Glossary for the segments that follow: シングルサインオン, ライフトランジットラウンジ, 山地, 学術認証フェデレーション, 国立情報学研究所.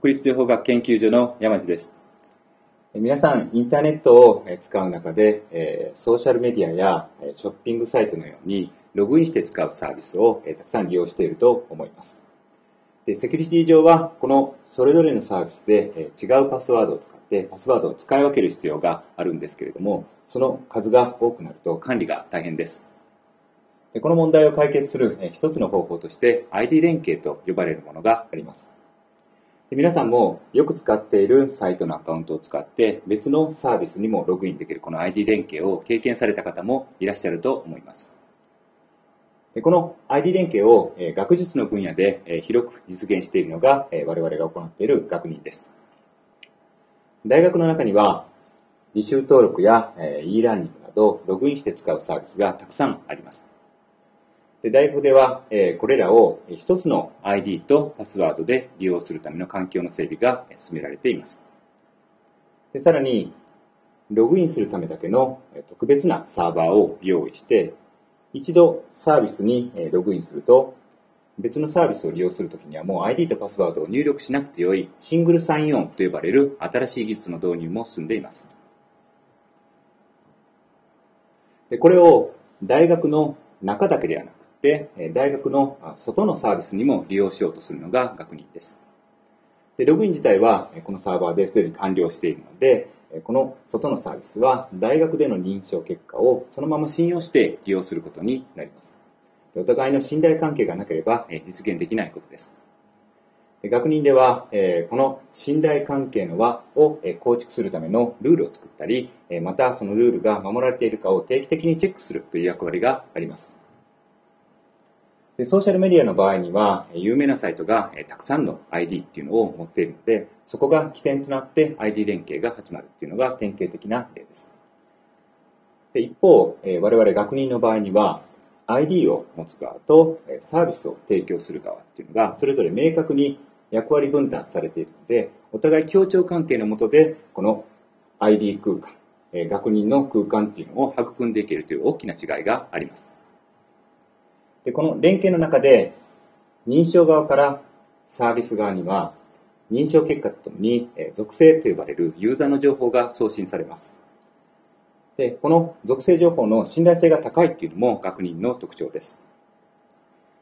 国立情報学研究所の山地です。皆さん、インターネットを使う中で、ソーシャルメディアやショッピングサイトのようにログインして使うサービスをたくさん利用していると思います。で、セキュリティ上は、このそれぞれのサービスで違うパスワードを使って、パスワードを使い分ける必要があるんですけれども、その数が多くなると管理が大変です。で、この問題を解決する一つの方法として、ID 連携と呼ばれるものがあります。皆さんもよく使っているサイトのアカウントを使って別のサービスにもログインできるこの ID 連携を経験された方もいらっしゃると思います。この ID 連携を学術の分野で広く実現しているのが我々が行っている学認です。大学の中には履修登録や e ラーニングなどログインして使うサービスがたくさんあります。大学ではこれらを一つの ID とパスワードで利用するための環境の整備が進められています。で、さらにログインするためだけの特別なサーバーを用意して、一度サービスにログインすると別のサービスを利用するときにはもう ID とパスワードを入力しなくてよいシングルサインオンと呼ばれる新しい技術の導入も進んでいます。で、これを大学の中だけではなくで、大学の外のサービスにも利用しようとするのが学認です。で、ログイン自体はこのサーバーですでに完了しているので、この外のサービスは大学での認証結果をそのまま信用して利用することになります。で、お互いの信頼関係がなければ実現できないことです。で、学認ではこの信頼関係の輪を構築するためのルールを作ったり、またそのルールが守られているかを定期的にチェックするという役割があります。で、ソーシャルメディアの場合には、有名なサイトがたくさんの ID っていうのを持っているので、そこが起点となって ID 連携が始まるっていうのが典型的な例です。で、一方、我々学認の場合には、ID を持つ側とサービスを提供する側っていうのが、それぞれ明確に役割分担されているので、お互い協調関係の下で、この ID 空間、学認の空間っていうのを育んでいけるという大きな違いがあります。で、この連携の中で認証側からサービス側には認証結果とともに属性と呼ばれるユーザーの情報が送信されます。で、この属性情報の信頼性が高いというのも学認の特徴です。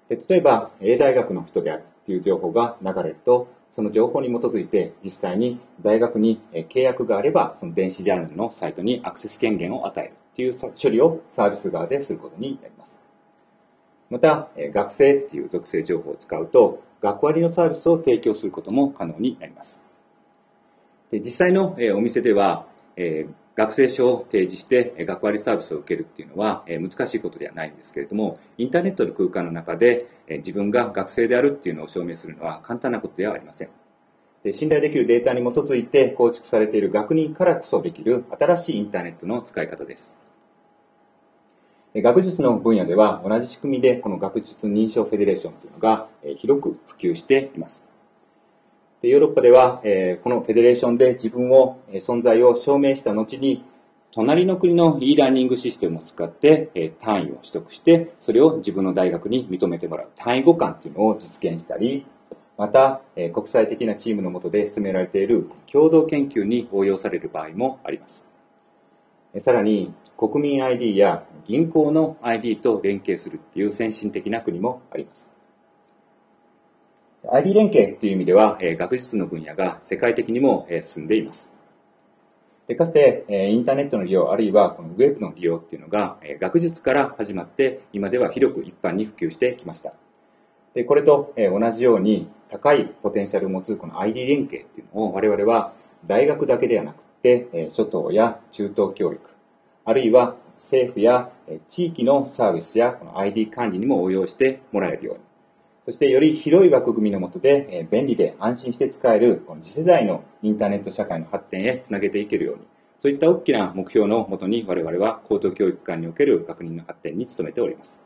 で、例えば A 大学の人であるという情報が流れると、その情報に基づいて実際に大学に契約があればその電子ジャーナルのサイトにアクセス権限を与えるという処理をサービス側ですることになります。また、学生という属性情報を使うと、学割のサービスを提供することも可能になります。で、実際のお店では、学生証を提示して学割サービスを受けるっていうのは難しいことではないんですけれども、インターネットの空間の中で自分が学生であるっていうのを証明するのは簡単なことではありません。で、信頼できるデータに基づいて構築されている学認からこそできる新しいインターネットの使い方です。学術の分野では同じ仕組みでこの学術認証フェデレーションというのが広く普及しています。で、ヨーロッパではこのフェデレーションで自分を存在を証明した後に、隣の国の e ラーニングシステムを使って単位を取得して、それを自分の大学に認めてもらう単位互換というのを実現したり、また国際的なチームの下で進められている共同研究に応用される場合もあります。さらに国民 ID や銀行の ID と連携するっていう先進的な国もあります。ID 連携っていう意味では学術の分野が世界的にも進んでいます。で、かつてインターネットの利用、あるいはこのウェブの利用っていうのが学術から始まって今では広く一般に普及してきました。で、これと同じように高いポテンシャルを持つこの ID 連携っていうのを我々は大学だけではなくで、初等や中等教育、あるいは政府や地域のサービスやこの ID 管理にも応用してもらえるように、そしてより広い枠組みの下で便利で安心して使えるこの次世代のインターネット社会の発展へつなげていけるように、そういった大きな目標のもとに我々は高等教育間における学認の発展に努めております。